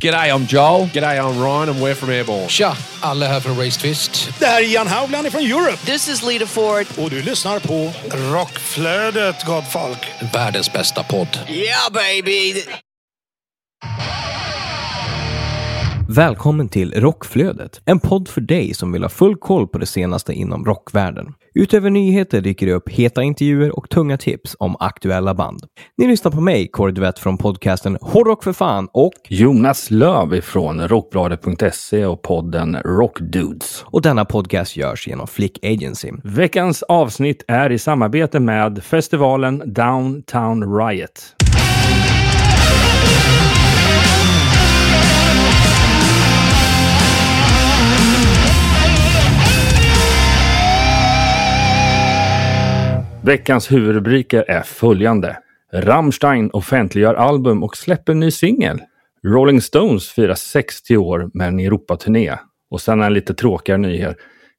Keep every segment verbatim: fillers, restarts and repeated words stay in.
G'day, I'm Joel. G'day, I'm Ryan and we're from Airbourne. Tja, alla här från Raised Fist. Det här är Ian Haugland från Europe. This is Lita Ford. Och du lyssnar på Rockflödet, gott folk. Världens bästa podd. Yeah, baby! Välkommen till Rockflödet, en podd för dig som vill ha full koll på det senaste inom rockvärlden. Utöver nyheter dyker det upp heta intervjuer och tunga tips om aktuella band. Ni lyssnar på mig, Corey Duvette från podcasten Hårdrock för fan och Jonas Lööw från rockbladet punkt se och podden Rock Dudes. Och denna podcast görs genom Flick Agency. Veckans avsnitt är i samarbete med festivalen Downtown Riot. Veckans huvudrubriker är följande. Rammstein offentliggör album och släpper en ny singel. Rolling Stones firar sextio år med en Europaturné. Och sen en lite tråkigare nyhet.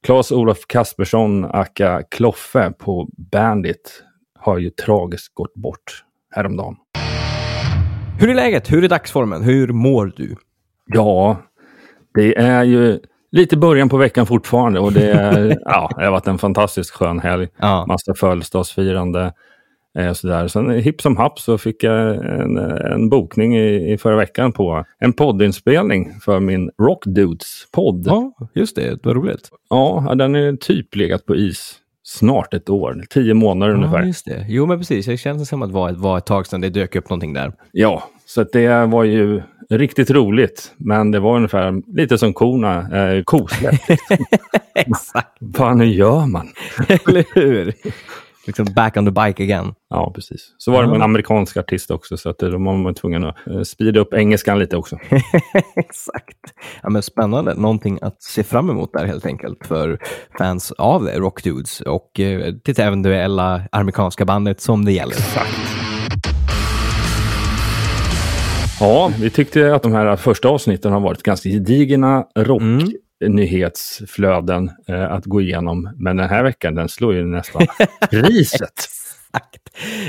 Claes-Olof Kaspersson aka Kloffe på Bandit har ju tragiskt gått bort häromdagen. Hur är läget? Hur är dagsformen? Hur mår du? Ja, det är ju... lite början på veckan fortfarande och det, är, ja, det har varit en fantastiskt skön helg. Ja. Massa födelsedagsfirande eh, och sådär. Sen hipp som happ så fick jag en, en bokning i, i förra veckan på en poddinspelning för min Rock Dudes-podd. Ja, just det. Det var roligt. Ja, den är typ legat på is snart ett år. Tio månader ja, ungefär. Just det. Jo, men precis. Jag kände som att det var ett, var ett tag sedan det dök upp någonting där. Ja, så att det var ju... riktigt roligt, men det var ungefär lite som korna, eh, kosläpp. Exakt. Vad nu gör man? Eller hur? Liksom back on the bike again. Ja, precis. Så var det med en amerikansk artist också, så att de var tvungen att speeda upp engelskan lite också. Exakt. Ja, men spännande. Någonting att se fram emot där helt enkelt för fans av Rock Dudes och eh, till eventuella amerikanska bandet som det gäller. Exakt. Ja, vi tyckte att de här första avsnitten har varit ganska gedigna rocknyhetsflöden mm. eh, att gå igenom. Men den här veckan, den slår ju nästan priset. Exakt.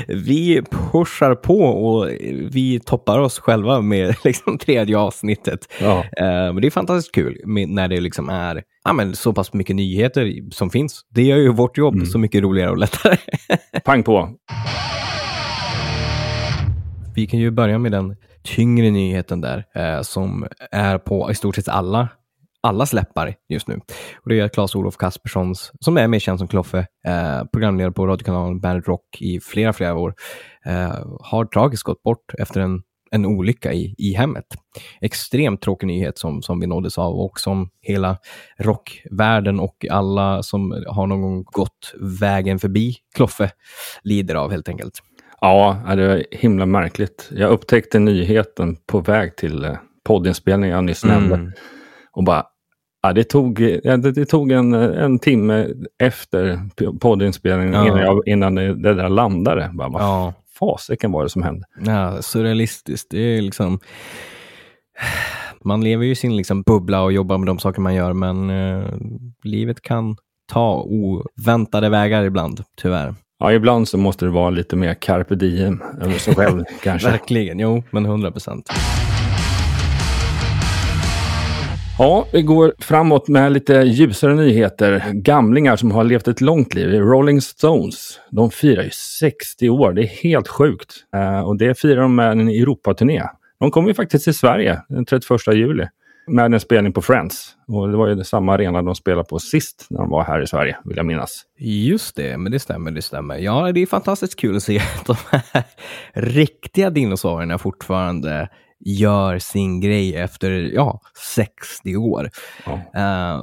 Vi pushar på och vi toppar oss själva med liksom, tredje avsnittet. Ja. Eh, men det är fantastiskt kul med, när det liksom är ja, men så pass mycket nyheter som finns. Det gör ju vårt jobb mm. så mycket roligare och lättare. Pang på! Vi kan ju börja med den tyngre nyheten där eh, som är på i stort sett alla, alla släppar just nu. Och det är Claes-Olof Kasperssons, som är mer känd som Kloffe, eh, programledare på radiokanalen Bandit Rock i flera, flera år, eh, har tragiskt gått bort efter en, en olycka i, i hemmet. Extremt tråkig nyhet som, som vi nåddes av och som hela rockvärlden och alla som har någon gång gått vägen förbi Kloffe lider av helt enkelt. Ja, det var himla märkligt. Jag upptäckte nyheten på väg till poddinspelningen jag nyss nämnde. Mm. Och bara, ja, det tog, ja, det tog en, en timme efter poddinspelningen ja. innan, jag, innan det där landade. Bara, vad ja. fasiken var det som hände? Ja, surrealistiskt. Det är liksom... man lever ju i sin liksom, bubbla och jobbar med de saker man gör. Men eh, livet kan ta oväntade vägar ibland, tyvärr. Ja, ibland så måste det vara lite mer carpe diem eller så själv kanske. Verkligen, jo, men hundra procent. Ja, vi går framåt med lite ljusare nyheter. Gamlingar som har levt ett långt liv. Rolling Stones, de firar ju sextio år. Det är helt sjukt. Och det firar de med en Europaturné. De kommer ju faktiskt till Sverige den trettioförsta juli. Med en spelning på Friends. Och det var ju samma arena de spelade på sist när de var här i Sverige, vill jag minnas. Just det, men det stämmer, det stämmer. Ja, det är fantastiskt kul att se att de här riktiga dinosaurierna fortfarande gör sin grej efter, ja, sextio år. Ja. Uh,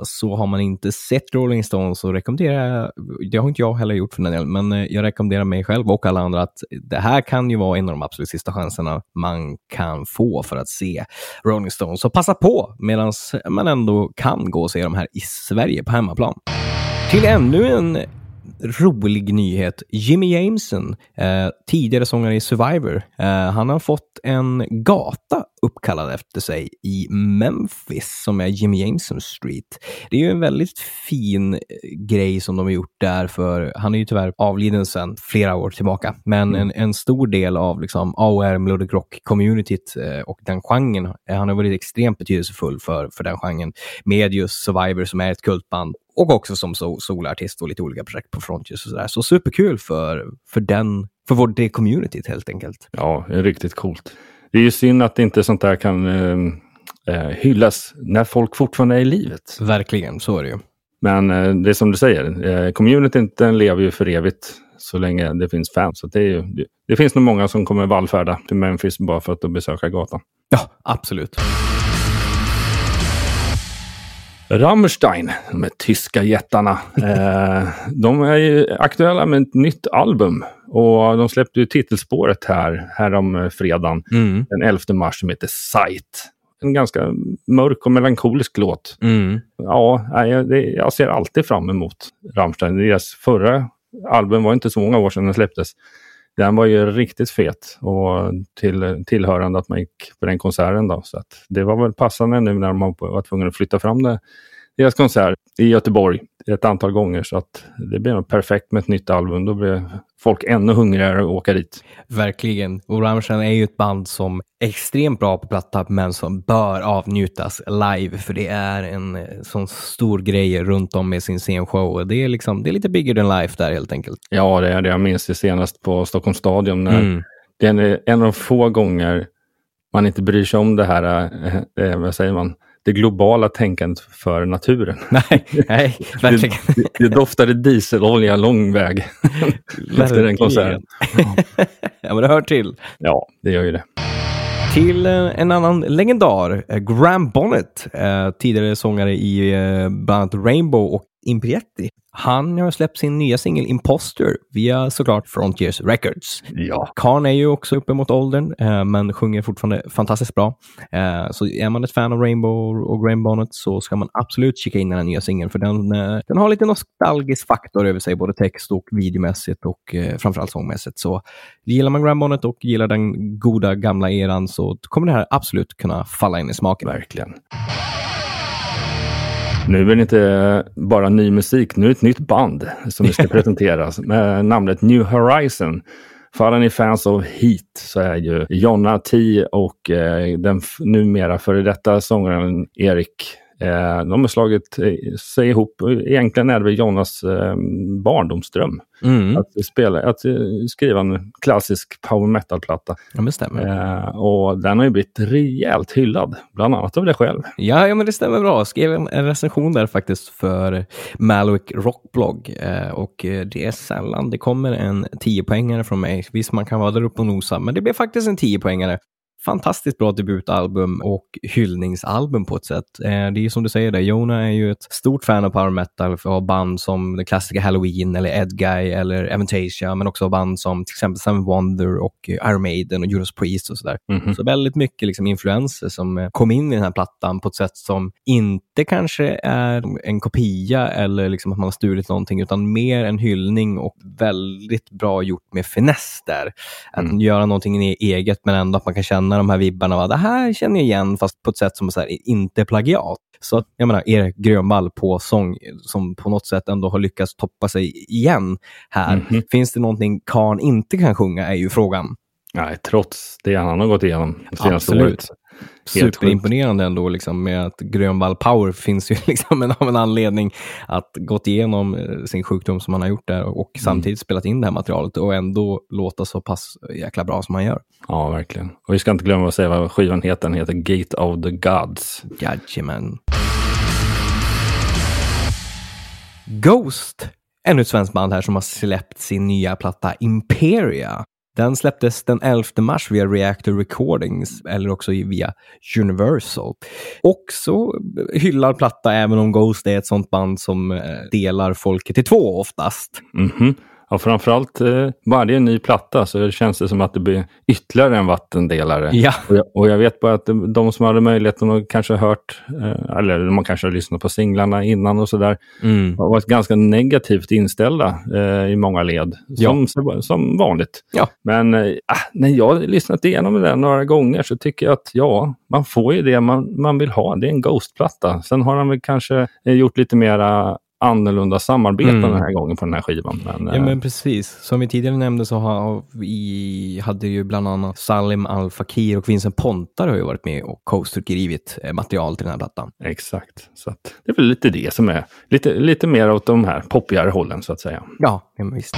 så har man inte sett Rolling Stones så rekommenderar, det har inte jag heller gjort för den delen, men jag rekommenderar mig själv och alla andra att det här kan ju vara en av de absolut sista chanserna man kan få för att se Rolling Stones. Så passa på medan man ändå kan gå och se de här i Sverige på hemmaplan. Till ännu en rolig nyhet. Jimmy Jameson, eh, tidigare sångare i Survivor, eh, han har fått en gata uppkallad efter sig i Memphis som är Jimmy Jameson Street. Det är ju en väldigt fin grej som de har gjort där, för han är ju tyvärr avliden sedan flera år tillbaka, men mm. en, en stor del av liksom A O R, melodic rock communityt eh, och den genren, eh, han har varit extremt betydelsefull för, för den genren, med just Survivor som är ett kultband och också som so- solartist och lite olika projekt på Frontiers och sådär. Så superkul för, för den, för vår, det communityt helt enkelt. Ja, det är riktigt coolt. Det är ju synd att inte sånt där kan eh, hyllas när folk fortfarande är i livet. Verkligen, så är det ju. Men eh, det är som du säger, eh, communityn lever ju för evigt så länge det finns fans. Så det, är ju, det, det finns nog många som kommer vallfärda till Memphis bara för att besöka gatan. Ja, absolut. Rammstein, de här tyska jättarna, eh, de är ju aktuella med ett nytt album, och de släppte ju titelspåret här, här om fredagen, mm. den elfte mars, som heter Zeit. En ganska mörk och melankolisk låt. Mm. Ja, jag, det, jag ser alltid fram emot Rammstein. Deras förra album var inte så många år sedan den släpptes. Den var ju riktigt fet och till, tillhörande att man gick på den konserten då. Så att det var väl passande nu när man var tvungen att flytta fram det, deras konsert i Göteborg ett antal gånger. Så att det blir nog perfekt med ett nytt album. Då blir folk ännu hungrigare att åka dit. Verkligen. Och Rammstein är ju ett band som är extremt bra på platta, men som bör avnjutas live. För det är en sån stor grej runt om med sin scenshow. Det är, liksom, det är lite bigger than life där helt enkelt. Ja, det är det. Jag minns det senast på Stockholms stadion. När mm. det är en av få gånger man inte bryr sig om det här, eh, vad säger man? Det globala tänkandet för naturen. Nej, nej, verkligen. Det, det, det doftade dieselolja lång väg efter den konserten. Ja, men det hör till. Ja, det gör ju det. Till en annan legendar, Graham Bonnet, eh, tidigare sångare i eh, bland annat Rainbow och Imperiet. Han har släppt sin nya singel Imposter via såklart Frontiers Records. Ja. Korn är ju också uppe mot åldern, eh, men sjunger fortfarande fantastiskt bra. Eh, så är man ett fan av Rainbow och Graham Bonnet så ska man absolut kika in den här nya singeln, för den, eh, den har lite nostalgisk faktor över sig, både text och videomässigt och eh, framförallt sångmässigt. Så gillar man Graham Bonnet och gillar den goda gamla eran så kommer det här absolut kunna falla in i smaken. Verkligen. Nu är det inte bara ny musik, nu är det ett nytt band som ska presenteras med namnet New Horizon. För ni fans av Heat så är ju Jonna T och eh, den f- numera före detta sångaren Erik. Eh, de har slagit eh, sig ihop. Egentligen är det Jonas eh, barndomsdröm mm. att, spela, att eh, skriva en klassisk power metal-platta. Ja, det stämmer. Eh, och den har ju blivit rejält hyllad, bland annat av dig själv. Ja, ja, men det stämmer bra. Jag skrev en, en recension där faktiskt för Malwick Rockblogg. Eh, och det är sällan det kommer en tio-poängare från mig. Visst, man kan vara där uppe och nosa, men det blir faktiskt en tio-poängare. Fantastiskt bra debutalbum och hyllningsalbum på ett sätt. Eh, det är ju som du säger där, Jona är ju ett stort fan av power metal, för att ha band som det klassiska Halloween eller Edguy eller Avantasia, men också band som till exempel Seven Wonder och Iron Maiden och Judas Priest och sådär. Mm-hmm. Så väldigt mycket liksom influenser som kom in i den här plattan på ett sätt som inte kanske är en kopia eller liksom att man har stulit någonting, utan mer en hyllning och väldigt bra gjort med finess där. Att mm. göra någonting i eget, men ändå att man kan känna de här vibbarna, va? Det här känner jag igen, fast på ett sätt som så här, inte plagiat. Så att, jag menar, Erik Grönvall på sång som på något sätt ändå har lyckats toppa sig igen här. Mm-hmm. Finns det någonting Korn inte kan sjunga är ju frågan. Nej, trots det han har gått igenom. Absolut. Superimponerande ändå liksom, med att Grönvall Power finns ju liksom en, av en anledning att gått igenom sin sjukdom som han har gjort där och samtidigt mm. spelat in det här materialet och ändå låta så pass jäkla bra som han gör. Ja, verkligen. Och vi ska inte glömma att säga vad skivan heter. Den heter Gate of the Gods. Jajamän. Ghost, ännu ett svenskt band här som har släppt sin nya platta Imperia. Den släpptes den elfte mars via Reactor Recordings eller också via Universal. Också hyllar platta, även om Ghost är ett sånt band som delar folket i två oftast. Mm-hmm. Ja, framförallt eh, varje ny platta så känns det som att det blir ytterligare en vattendelare. Ja. Och, jag, och jag vet bara att de som hade möjligheten att kanske hört, eh, eller man kanske har lyssnat på singlarna innan och sådär, mm. har varit ganska negativt inställda eh, i många led. Som, ja. som vanligt. Ja. Men eh, när jag har lyssnat igenom det några gånger så tycker jag att ja, man får ju det man, man vill ha. Det är en Ghost-platta. Sen har han väl kanske eh, gjort lite mera annorlunda samarbeten mm. den här gången på den här skivan. Men, ja, men precis. Som vi tidigare nämnde så har vi, hade ju bland annat Salim Al-Fakir och Vincent Pontar har ju varit med och co-skrivit material till den här plattan. Exakt. Så att det är väl lite det som är lite, lite mer åt de här poppigare hållen så att säga. Ja, visst.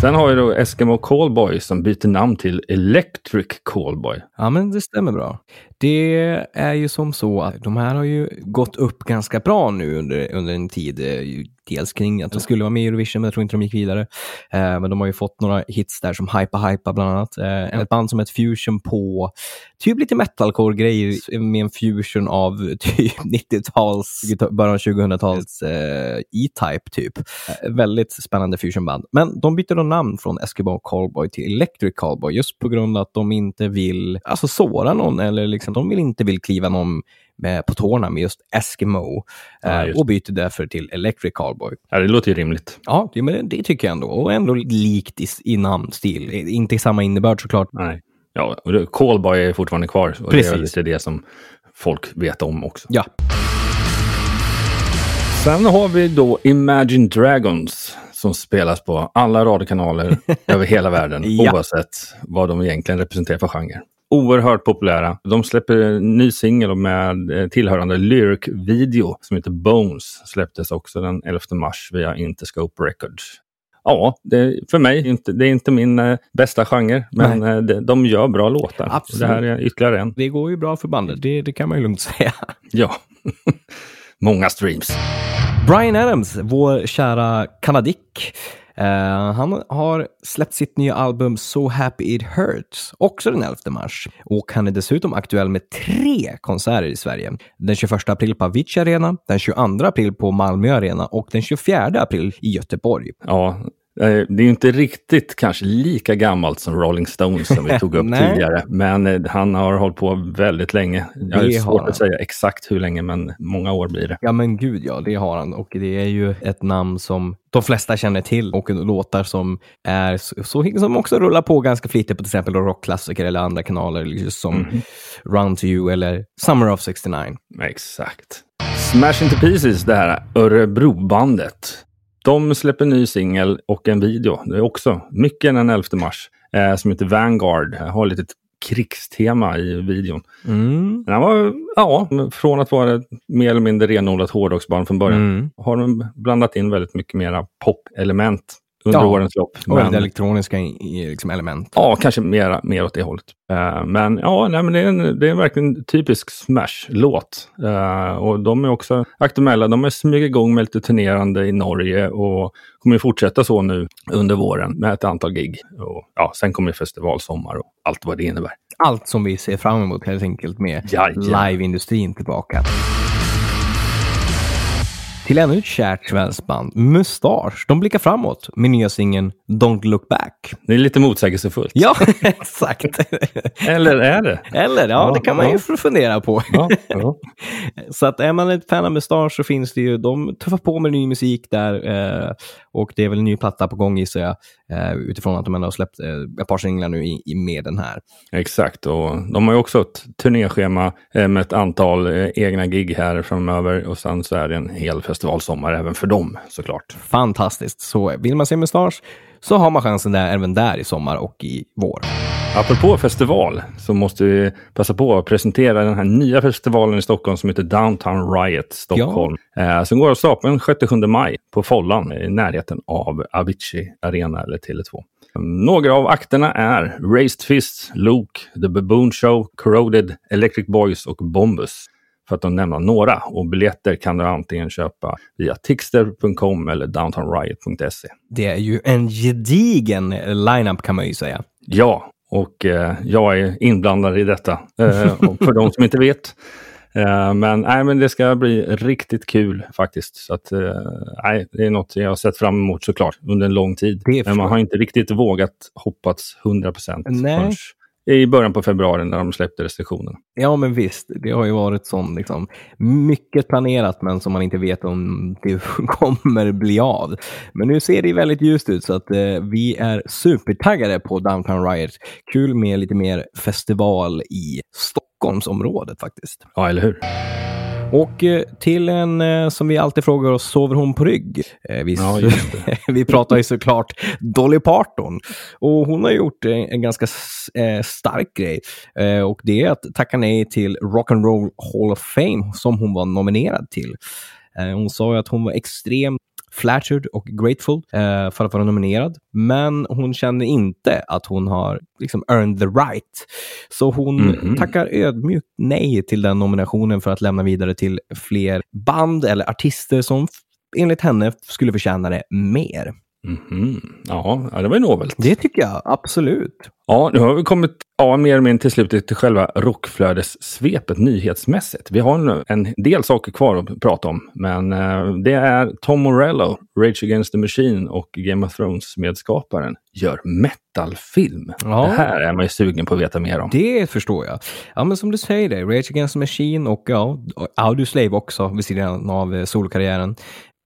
Sen har ju då Eskimo Callboy som byter namn till Electric Callboy. Ja, men det stämmer bra. Det är ju som så att de här har ju gått upp ganska bra nu under, under en tid. Dels kring att de skulle vara med i Eurovision, men jag tror inte de gick vidare. Eh, men de har ju fått några hits där som Hypa Hypa bland annat. Eh, ett band som ett fusion på typ lite metalcore-grejer med en fusion av typ nittio-tals, början tjugohundratals eh, E-Type typ. Eh, väldigt spännande fusionband. Men de byter då namn från Eskimo Callboy till Electric Callboy just på grund av att de inte vill alltså såra någon eller liksom de vill inte vill kliva någon Med, på tårna med just Eskimo ja, just. och byter därför till Electric Callboy. Ja, det låter ju rimligt. Ja, det, men det tycker jag ändå. Och ändå likt i, i namnstil. Inte i samma innebörd såklart. Nej. Ja, och det, Callboy är fortfarande kvar. Och precis. Det är lite det som folk vet om också. Ja. Sen har vi då Imagine Dragons som spelas på alla radiokanaler över hela världen ja. Oavsett vad de egentligen representerar för genre. Oerhört populära. De släpper en ny singel med tillhörande lyric-video som heter Bones. Släpptes också den elfte mars via Interscope Records. Ja, det, för mig inte, det är inte min eh, bästa genre, men eh, de, de gör bra låtar. Absolut. Det här är ytterligare en. Det går ju bra för bandet, det, det kan man ju lugnt säga. Ja, många streams. Bryan Adams, vår kära kanadick. Uh, han har släppt sitt nya album So Happy It Hurts också den elfte mars och han är dessutom aktuell med tre konserter i Sverige. Den tjugoförsta april på Avicii Arena, den tjugoandra april på Malmö Arena och den tjugofjärde april i Göteborg. Ja, det är ju inte riktigt kanske lika gammalt som Rolling Stones som vi tog upp tidigare, men han har hållit på väldigt länge. Jag har svårt att säga exakt hur länge, men många år blir det. Ja men gud ja, det har han och det är ju ett namn som de flesta känner till och låtar som är så, som också rullar på ganska flitigt på till exempel rockklassiker eller andra kanaler just som mm. Run to You eller Summer of sextionio. Exakt. Smash Into Pieces, det här Örebrobandet. De släpper en ny singel och en video. Det är också mycket den elfte mars. Eh, som heter Vanguard. Jag har lite krigstema i videon. Mm. Den var, ja, från att vara mer eller mindre renodlat hårdrocksband från början. Mm. Har de blandat in väldigt mycket mera pop-element under ja. årens lopp. Och men, elektroniska liksom, element. Ja, kanske mera, mer åt det hållet. Uh, men ja, nej, men det, är en, det är verkligen typisk Smash-låt. Uh, och de är också aktuella. De är smyger igång med lite turnerande i Norge och kommer fortsätta så nu under våren med ett antal gig. Och, ja, sen kommer festivalsommar och allt vad det innebär. Allt som vi ser fram emot helt enkelt med live-industrin tillbaka. Till ännu ett kärt svenskt band, Mustache. De blickar framåt med nya singeln Don't Look Back. Det är lite motsägelsefullt. Ja, exakt. Eller är det? Eller, ja, ja det kan ja. man ju fundera på. Ja, ja. Så att är man ett fan av Mustache så finns det ju, de tuffar på med ny musik där. Eh, och det är väl en ny platta på gång gissar jag. Eh, utifrån att de ändå har släppt eh, ett par singlar nu i, i med den här. Exakt, och de har ju också ett turnéschema eh, med ett antal eh, egna gig här framöver. Och sen så är det en hel festivalsommar även för dem såklart. Fantastiskt, så vill man se Mustache så har man chansen där även där i sommar och i vår. Apropå festival så måste vi passa på att presentera den här nya festivalen i Stockholm som heter Downtown Riot Stockholm. Ja. Eh, som går av stapeln sjätte sjunde maj på Follan i närheten av Avicii Arena eller Tele två. Några av akterna är Raised Fist, Luke, The Baboon Show, Corroded, Electric Boys och Bombus. För att de nämner några. Och biljetter kan du antingen köpa via tixter punkt com eller downtown riot punkt se. Det är ju en gedigen lineup kan man ju säga. Ja, och eh, jag är inblandad i detta. Eh, och för de som inte vet Uh, men nej, men det ska bli riktigt kul faktiskt. Så att, uh, nej, det är något jag har sett fram emot såklart under en lång tid. Men man har inte riktigt vågat hoppats hundra procent i början på februari när de släppte restriktionerna. Ja, men visst. Det har ju varit sån, liksom, mycket planerat men som man inte vet om det kommer bli av. Men nu ser det väldigt ljust ut, så att eh, vi är supertaggade på Downtown Riot. Kul med lite mer festival i Stockholmsområdet faktiskt. Ja, eller hur? Och till en som vi alltid frågar oss, sover hon på rygg? Vi, ja, vi pratar ju såklart Dolly Parton. Och hon har gjort en ganska stark grej. Och det är att tacka nej till Rock'n'Roll Hall of Fame som hon var nominerad till. Hon sa ju att hon var extremt flattered och grateful eh, för att vara nominerad. Men hon känner inte att hon har liksom earned the right. Så hon mm-hmm. tackar ödmjukt nej till den nominationen för att lämna vidare till fler band eller artister som enligt henne skulle förtjäna det mer. Mm-hmm. Ja, det var ju novelt. Det tycker jag, absolut. Ja, nu har vi kommit ja, mer och mer till slutet till själva rockflödessvepet nyhetsmässigt. Vi har nu en del saker kvar att prata om, men eh, det är Tom Morello, Rage Against the Machine och Game of Thrones-medskaparen, gör metalfilm. Ja. Det här är man ju sugen på att veta mer om. Det förstår jag. Ja, men som du säger det, Rage Against the Machine och ja, Audioslave också vid sidan av solkarriären.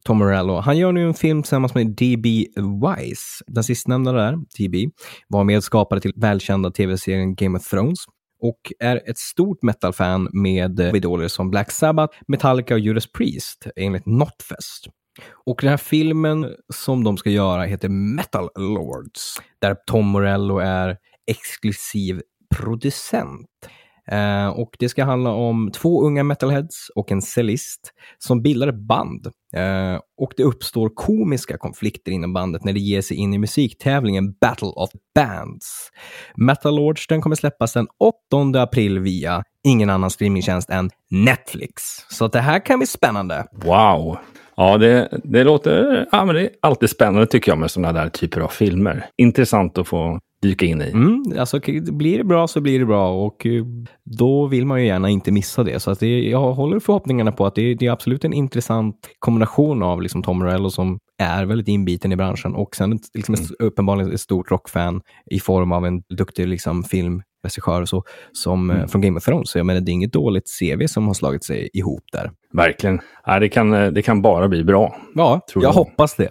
Tom Morello. Han gör nu en film tillsammans med D B Weiss. Den sistnämnda där, D B, var medskapare till välkända tv-serien Game of Thrones och är ett stort metalfan med idoler som Black Sabbath, Metallica och Judas Priest enligt Notfest. Och den här filmen som de ska göra heter Metal Lords, där Tom Morello är exklusiv producent. Uh, och det ska handla om två unga metalheads och en cellist som bildar ett band. Uh, och det uppstår komiska konflikter inom bandet när det ger sig in i musiktävlingen Battle of Bands. Metal Lords, den kommer släppas den åttonde april via ingen annan streamingtjänst än Netflix. Så det här kan bli spännande. Wow! Ja, det, det låter... Ja, men det är alltid spännande tycker jag med sådana där typer av filmer. Intressant att få... dyka in i. Mm, alltså blir det bra så blir det bra och då vill man ju gärna inte missa det. Så att det, jag håller förhoppningarna på att det, det är absolut en intressant kombination av liksom Tom Morello som är väldigt inbiten i branschen och sen liksom mm. uppenbarligen ett stort rockfan i form av en duktig liksom, filmregissör och så som mm. från Game of Thrones. Så jag menar, det är inget dåligt C V som har slagit sig ihop där. Verkligen. Ja, det, kan, det kan bara bli bra. Ja, tror jag, jag hoppas det.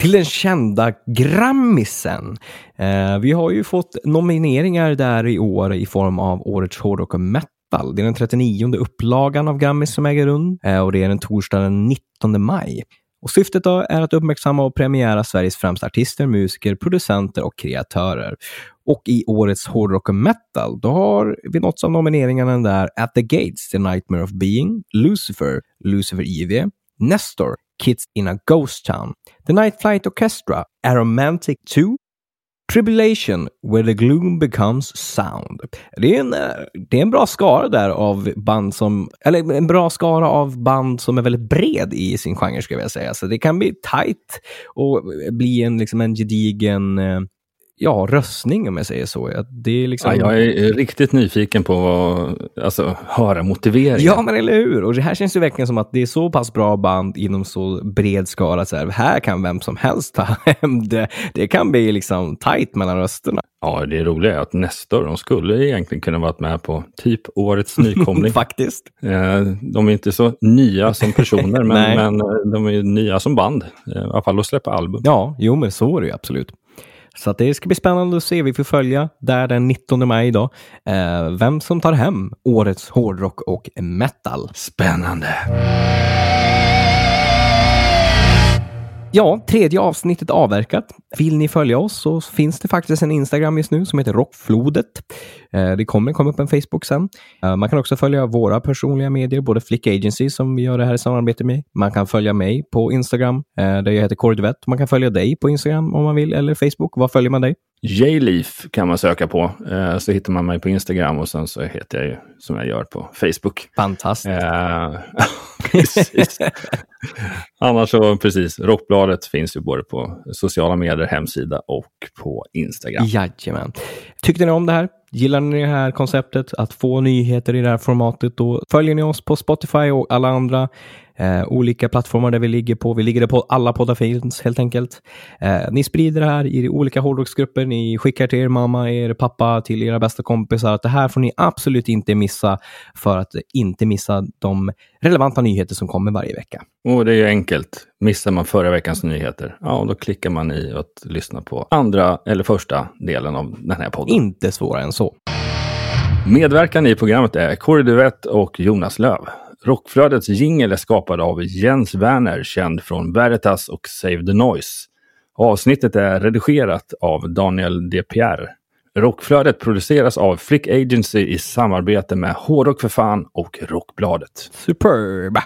Till den kända Grammisen. Eh, vi har ju fått nomineringar där i år i form av Årets Hårdrock och Metal. Det är den trettionionde upplagan av Grammis som äger rum eh, och det är den torsdag den nittonde maj. Och syftet då är att uppmärksamma och premiera Sveriges främsta artister, musiker, producenter och kreatörer. Och i årets Hårdrock och Metal, då har vi nåtts av nomineringarna där At the Gates, The Nightmare of Being, Lucifer, Lucifer I V, Nestor, Kids in a Ghost Town, The Night Flight Orchestra, Aromantic two, Tribulation, Where the Gloom Becomes Sound. Det är en, det är en bra skara där av band som, eller en bra skara av band som är väldigt bred i sin genre skulle jag säga. Så det kan bli tight och bli en, liksom en gedigen... Ja, röstning om jag säger så. Det är liksom... ja, jag är riktigt nyfiken på att alltså, höra motiveringen. Ja, men eller hur? Och det här känns ju verkligen som att det är så pass bra band inom så bred skala. Så här, här kan vem som helst ta hem det. Det kan bli liksom tajt mellan rösterna. Ja, det är roligt att Nestor, de skulle egentligen kunna varit med på typ årets nykomling. Faktiskt. De är inte så nya som personer, men, men de är nya som band. I alla fall att släppa album. Ja, jo men så är det ju absolut. Så att det ska bli spännande att se. Vi får följa där den nittonde maj idag. Eh, vem som tar hem årets hårdrock och metal. Spännande. Ja, tredje avsnittet avverkat. Vill ni följa oss så finns det faktiskt en Instagram just nu som heter Rockflödet. Eh, det kommer komma upp en Facebook sen. Eh, man kan också följa våra personliga medier, både Flick Agency som vi gör det här i samarbete med. Man kan följa mig på Instagram, eh, där jag heter Corey Duvette. Man kan följa dig på Instagram om man vill, eller Facebook. Var följer man dig? J-Leaf kan man söka på. Eh, så hittar man mig på Instagram och sen så heter jag ju som jag gör på Facebook. Fantastiskt. Eh, precis. Annars så, precis, Rockbladet finns ju både på sociala medier, hemsida och på Instagram. Jajamän. Tyckte ni om det här? Gillar ni det här konceptet att få nyheter i det här formatet, då följer ni oss på Spotify och alla andra eh, olika plattformar där vi ligger på. Vi ligger på alla poddar finns helt enkelt. Eh, ni sprider det här i olika hårdrocksgrupper. Ni skickar till er mamma, er pappa, till era bästa kompisar. Att det här får ni absolut inte missa, för att inte missa de relevanta nyheter som kommer varje vecka. Och det är ju enkelt. Missar man förra veckans nyheter, ja, då klickar man i att lyssna på andra eller första delen av den här podden. Inte svårare än så. Medverkan i programmet är Corey Duvette och Jonas Lööw. Rockflödets jingle är skapad av Jens Werner, känd från Veritas och Save the Noise. Avsnittet är redigerat av Daniel D. Pierre. Rockflödet produceras av Flick Agency i samarbete med Hårdrock för fan och Rockbladet. Superb!